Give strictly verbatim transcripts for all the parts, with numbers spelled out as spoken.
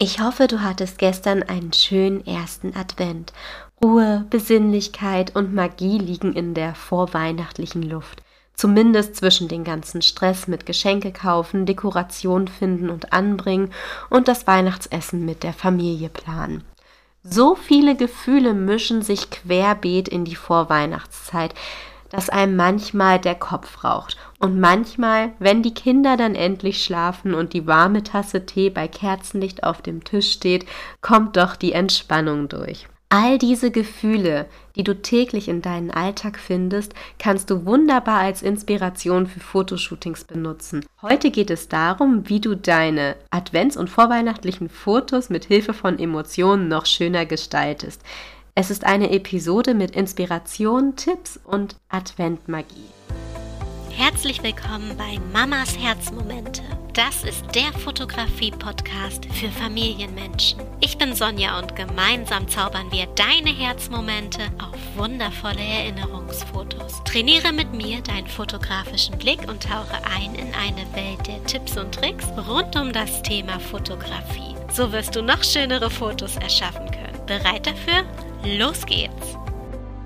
Ich hoffe, du hattest gestern einen schönen ersten Advent. Ruhe, Besinnlichkeit und Magie liegen in der vorweihnachtlichen Luft. Zumindest zwischen den ganzen Stress mit Geschenke kaufen, Dekoration finden und anbringen und das Weihnachtsessen mit der Familie planen. So viele Gefühle mischen sich querbeet in die Vorweihnachtszeit, dass einem manchmal der Kopf raucht. Und manchmal, wenn die Kinder dann endlich schlafen und die warme Tasse Tee bei Kerzenlicht auf dem Tisch steht, kommt doch die Entspannung durch. All diese Gefühle, die du täglich in deinen Alltag findest, kannst du wunderbar als Inspiration für Fotoshootings benutzen. Heute geht es darum, wie du deine advents- und vorweihnachtlichen Fotos mit Hilfe von Emotionen noch schöner gestaltest. Es ist eine Episode mit Inspiration, Tipps und Adventmagie. Herzlich willkommen bei Mamas Herzmomente. Das ist der Fotografie-Podcast für Familienmenschen. Ich bin Sonja und gemeinsam zaubern wir deine Herzmomente auf wundervolle Erinnerungsfotos. Trainiere mit mir deinen fotografischen Blick und tauche ein in eine Welt der Tipps und Tricks rund um das Thema Fotografie. So wirst du noch schönere Fotos erschaffen können. Bereit dafür? Los geht's!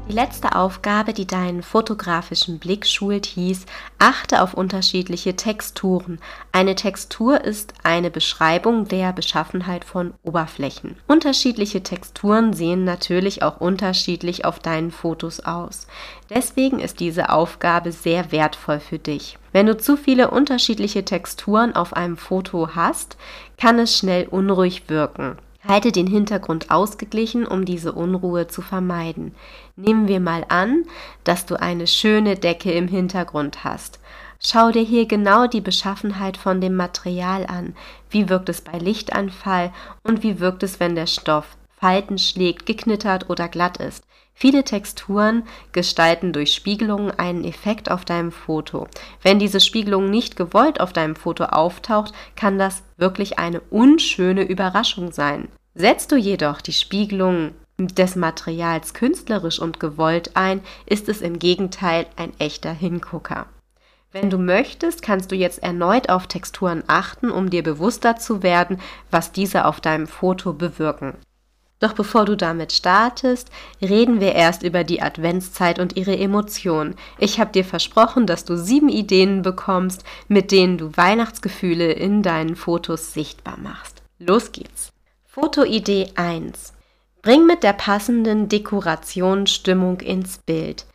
Die letzte Aufgabe, die deinen fotografischen Blick schult, hieß: Achte auf unterschiedliche Texturen. Eine Textur ist eine Beschreibung der Beschaffenheit von Oberflächen. Unterschiedliche Texturen sehen natürlich auch unterschiedlich auf deinen Fotos aus. Deswegen ist diese Aufgabe sehr wertvoll für dich. Wenn du zu viele unterschiedliche Texturen auf einem Foto hast, kann es schnell unruhig wirken. Halte den Hintergrund ausgeglichen, um diese Unruhe zu vermeiden. Nehmen wir mal an, dass du eine schöne Decke im Hintergrund hast. Schau dir hier genau die Beschaffenheit von dem Material an. Wie wirkt es bei Lichtanfall und wie wirkt es, wenn der Stoff Falten schlägt, geknittert oder glatt ist? Viele Texturen gestalten durch Spiegelungen einen Effekt auf deinem Foto. Wenn diese Spiegelung nicht gewollt auf deinem Foto auftaucht, kann das wirklich eine unschöne Überraschung sein. Setzt du jedoch die Spiegelung des Materials künstlerisch und gewollt ein, ist es im Gegenteil ein echter Hingucker. Wenn du möchtest, kannst du jetzt erneut auf Texturen achten, um dir bewusster zu werden, was diese auf deinem Foto bewirken. Doch bevor du damit startest, reden wir erst über die Adventszeit und ihre Emotionen. Ich habe dir versprochen, dass du sieben Ideen bekommst, mit denen du Weihnachtsgefühle in deinen Fotos sichtbar machst. Los geht's! Fotoidee eins. Bring mit der passenden Dekoration Stimmung ins Bild.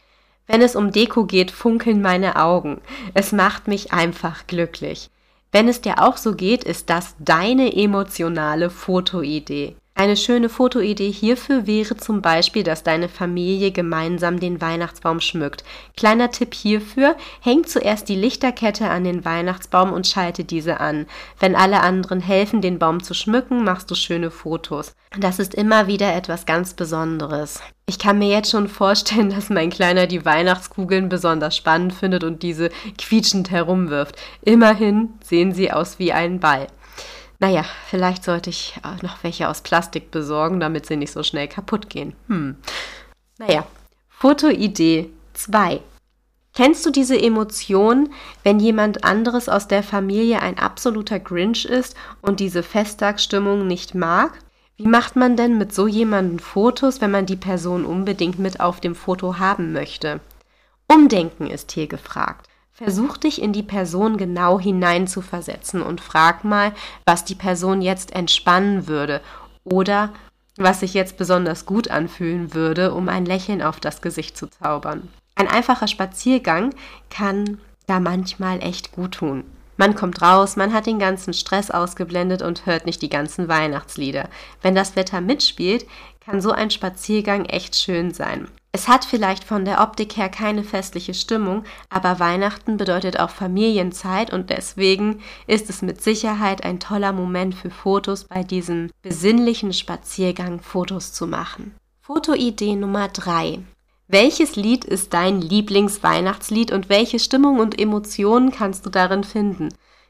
Wenn es um Deko geht, funkeln meine Augen. Es macht mich einfach glücklich. Wenn es dir auch so geht, ist das deine emotionale Fotoidee. Eine schöne Fotoidee hierfür wäre zum Beispiel, dass deine Familie gemeinsam den Weihnachtsbaum schmückt. Kleiner Tipp hierfür: Häng zuerst die Lichterkette an den Weihnachtsbaum und schalte diese an. Wenn alle anderen helfen, den Baum zu schmücken, machst du schöne Fotos. Das ist immer wieder etwas ganz Besonderes. Ich kann mir jetzt schon vorstellen, dass mein Kleiner die Weihnachtskugeln besonders spannend findet und diese quietschend herumwirft. Immerhin sehen sie aus wie ein Ball. Naja, vielleicht sollte ich noch welche aus Plastik besorgen, damit sie nicht so schnell kaputt gehen. Hm. Naja, Fotoidee zwei. Kennst du diese Emotion, wenn jemand anderes aus der Familie ein absoluter Grinch ist und diese Festtagsstimmung nicht mag? Wie macht man denn mit so jemandem Fotos, wenn man die Person unbedingt mit auf dem Foto haben möchte? Umdenken ist hier gefragt. Versuch dich in die Person genau hineinzuversetzen und frag mal, was die Person jetzt entspannen würde oder was sich jetzt besonders gut anfühlen würde, um ein Lächeln auf das Gesicht zu zaubern. Ein einfacher Spaziergang kann da manchmal echt gut tun. Man kommt raus, man hat den ganzen Stress ausgeblendet und hört nicht die ganzen Weihnachtslieder. Wenn das Wetter mitspielt, kann so ein Spaziergang echt schön sein. Es hat vielleicht von der Optik her keine festliche Stimmung, aber Weihnachten bedeutet auch Familienzeit und deswegen ist es mit Sicherheit ein toller Moment für Fotos, bei diesem besinnlichen Spaziergang Fotos zu machen. Fotoidee Nummer drei. Welches Lied ist dein Lieblingsweihnachtslied und welche Stimmung und Emotionen kannst du darin finden?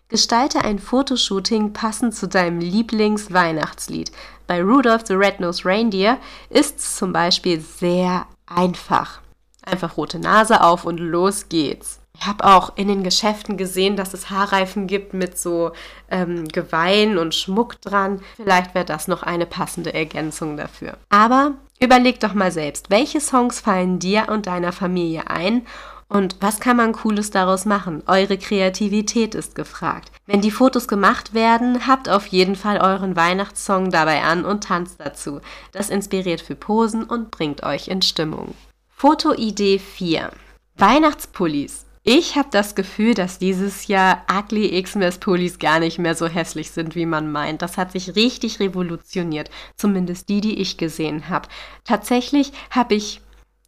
Gestalte ein Fotoshooting passend zu deinem Lieblingsweihnachtslied. Bei Rudolph the Red-Nosed Reindeer ist es zum Beispiel sehr einfach. Einfach rote Nase auf und los geht's. Ich habe auch in den Geschäften gesehen, dass es Haarreifen gibt mit so ähm, Geweihen und Schmuck dran. Vielleicht wäre das noch eine passende Ergänzung dafür. Aber überleg doch mal selbst, welche Songs fallen dir und deiner Familie ein? Und was kann man Cooles daraus machen? Eure Kreativität ist gefragt. Wenn die Fotos gemacht werden, habt auf jeden Fall euren Weihnachtssong dabei an und tanzt dazu. Das inspiriert für Posen und bringt euch in Stimmung. Fotoidee vier. Weihnachtspullis. Ich habe das Gefühl, dass dieses Jahr ugly Xmas-Pullis gar nicht mehr so hässlich sind, wie man meint. Das hat sich richtig revolutioniert. Zumindest die, die ich gesehen habe. Tatsächlich habe ich,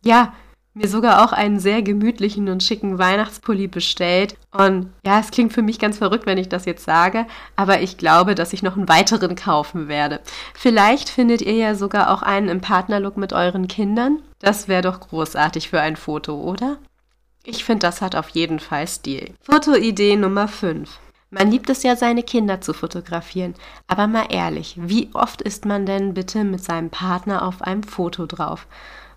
ja... mir sogar auch einen sehr gemütlichen und schicken Weihnachtspulli bestellt. Und ja, es klingt für mich ganz verrückt, wenn ich das jetzt sage, aber ich glaube, dass ich noch einen weiteren kaufen werde. Vielleicht findet ihr ja sogar auch einen im Partnerlook mit euren Kindern. Das wäre doch großartig für ein Foto, oder? Ich finde, das hat auf jeden Fall Stil. Fotoidee Nummer fünf. Man liebt es ja, seine Kinder zu fotografieren, aber mal ehrlich, wie oft ist man denn bitte mit seinem Partner auf einem Foto drauf?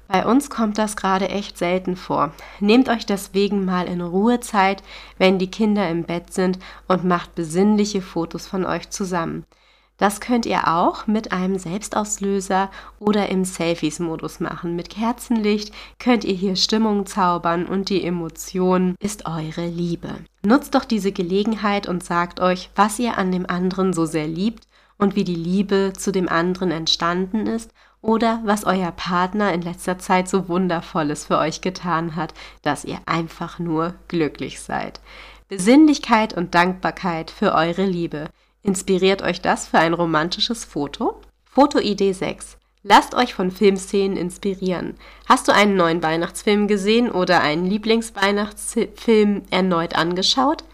Bei uns kommt das gerade echt selten vor. Nehmt euch deswegen mal in Ruhe Zeit, wenn die Kinder im Bett sind und macht besinnliche Fotos von euch zusammen. Das könnt ihr auch mit einem Selbstauslöser oder im Selfies-Modus machen. Mit Kerzenlicht könnt ihr hier Stimmung zaubern und die Emotion ist eure Liebe. Nutzt doch diese Gelegenheit und sagt euch, was ihr an dem anderen so sehr liebt und wie die Liebe zu dem anderen entstanden ist. Oder was euer Partner in letzter Zeit so Wundervolles für euch getan hat, dass ihr einfach nur glücklich seid. Besinnlichkeit und Dankbarkeit für eure Liebe. Inspiriert euch das für ein romantisches Foto? Fotoidee sechs. Lasst euch von Filmszenen inspirieren. Hast du einen neuen Weihnachtsfilm gesehen oder einen Lieblingsweihnachtsfilm erneut angeschaut?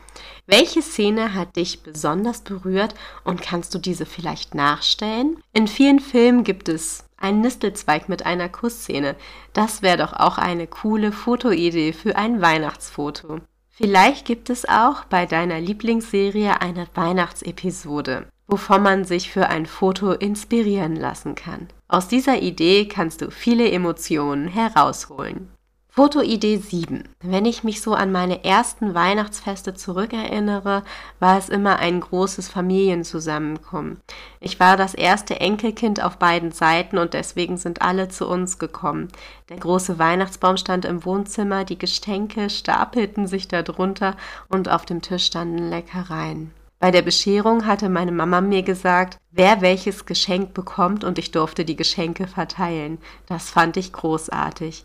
Welche Szene hat dich besonders berührt und kannst du diese vielleicht nachstellen? In vielen Filmen gibt es einen Nistelzweig mit einer Kussszene. Das wäre doch auch eine coole Fotoidee für ein Weihnachtsfoto. Vielleicht gibt es auch bei deiner Lieblingsserie eine Weihnachtsepisode, wovon man sich für ein Foto inspirieren lassen kann. Aus dieser Idee kannst du viele Emotionen herausholen. Fotoidee sieben. Wenn ich mich so an meine ersten Weihnachtsfeste zurückerinnere, war es immer ein großes Familienzusammenkommen. Ich war das erste Enkelkind auf beiden Seiten und deswegen sind alle zu uns gekommen. Der große Weihnachtsbaum stand im Wohnzimmer, die Geschenke stapelten sich darunter und auf dem Tisch standen Leckereien. Bei der Bescherung hatte meine Mama mir gesagt, wer welches Geschenk bekommt und ich durfte die Geschenke verteilen. Das fand ich großartig.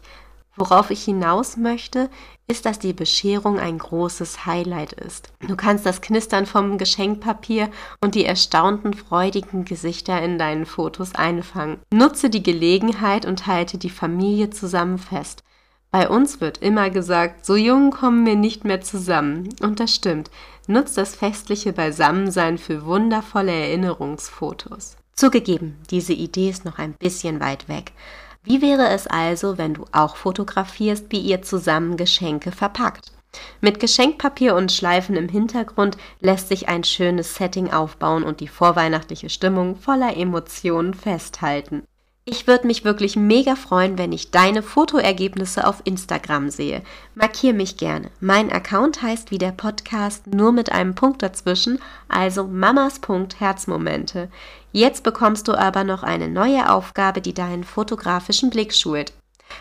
Worauf ich hinaus möchte, ist, dass die Bescherung ein großes Highlight ist. Du kannst das Knistern vom Geschenkpapier und die erstaunten, freudigen Gesichter in deinen Fotos einfangen. Nutze die Gelegenheit und halte die Familie zusammen fest. Bei uns wird immer gesagt, so jung kommen wir nicht mehr zusammen. Und das stimmt. Nutzt das festliche Beisammensein für wundervolle Erinnerungsfotos. Zugegeben, diese Idee ist noch ein bisschen weit weg. Wie wäre es also, wenn du auch fotografierst, wie ihr zusammen Geschenke verpackt? Mit Geschenkpapier und Schleifen im Hintergrund lässt sich ein schönes Setting aufbauen und die vorweihnachtliche Stimmung voller Emotionen festhalten. Ich würde mich wirklich mega freuen, wenn ich deine Fotoergebnisse auf Instagram sehe. Markier mich gerne. Mein Account heißt wie der Podcast, nur mit einem Punkt dazwischen, also mamas.herzmomente. Jetzt bekommst du aber noch eine neue Aufgabe, die deinen fotografischen Blick schult.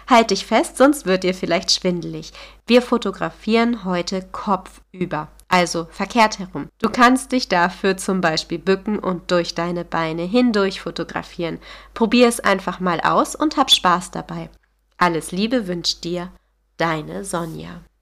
Halt dich fest, sonst wird dir vielleicht schwindelig. Wir fotografieren heute kopfüber, also verkehrt herum. Du kannst dich dafür zum Beispiel bücken und durch deine Beine hindurch fotografieren. Probier es einfach mal aus und hab Spaß dabei. Alles Liebe wünscht dir, deine Sonja.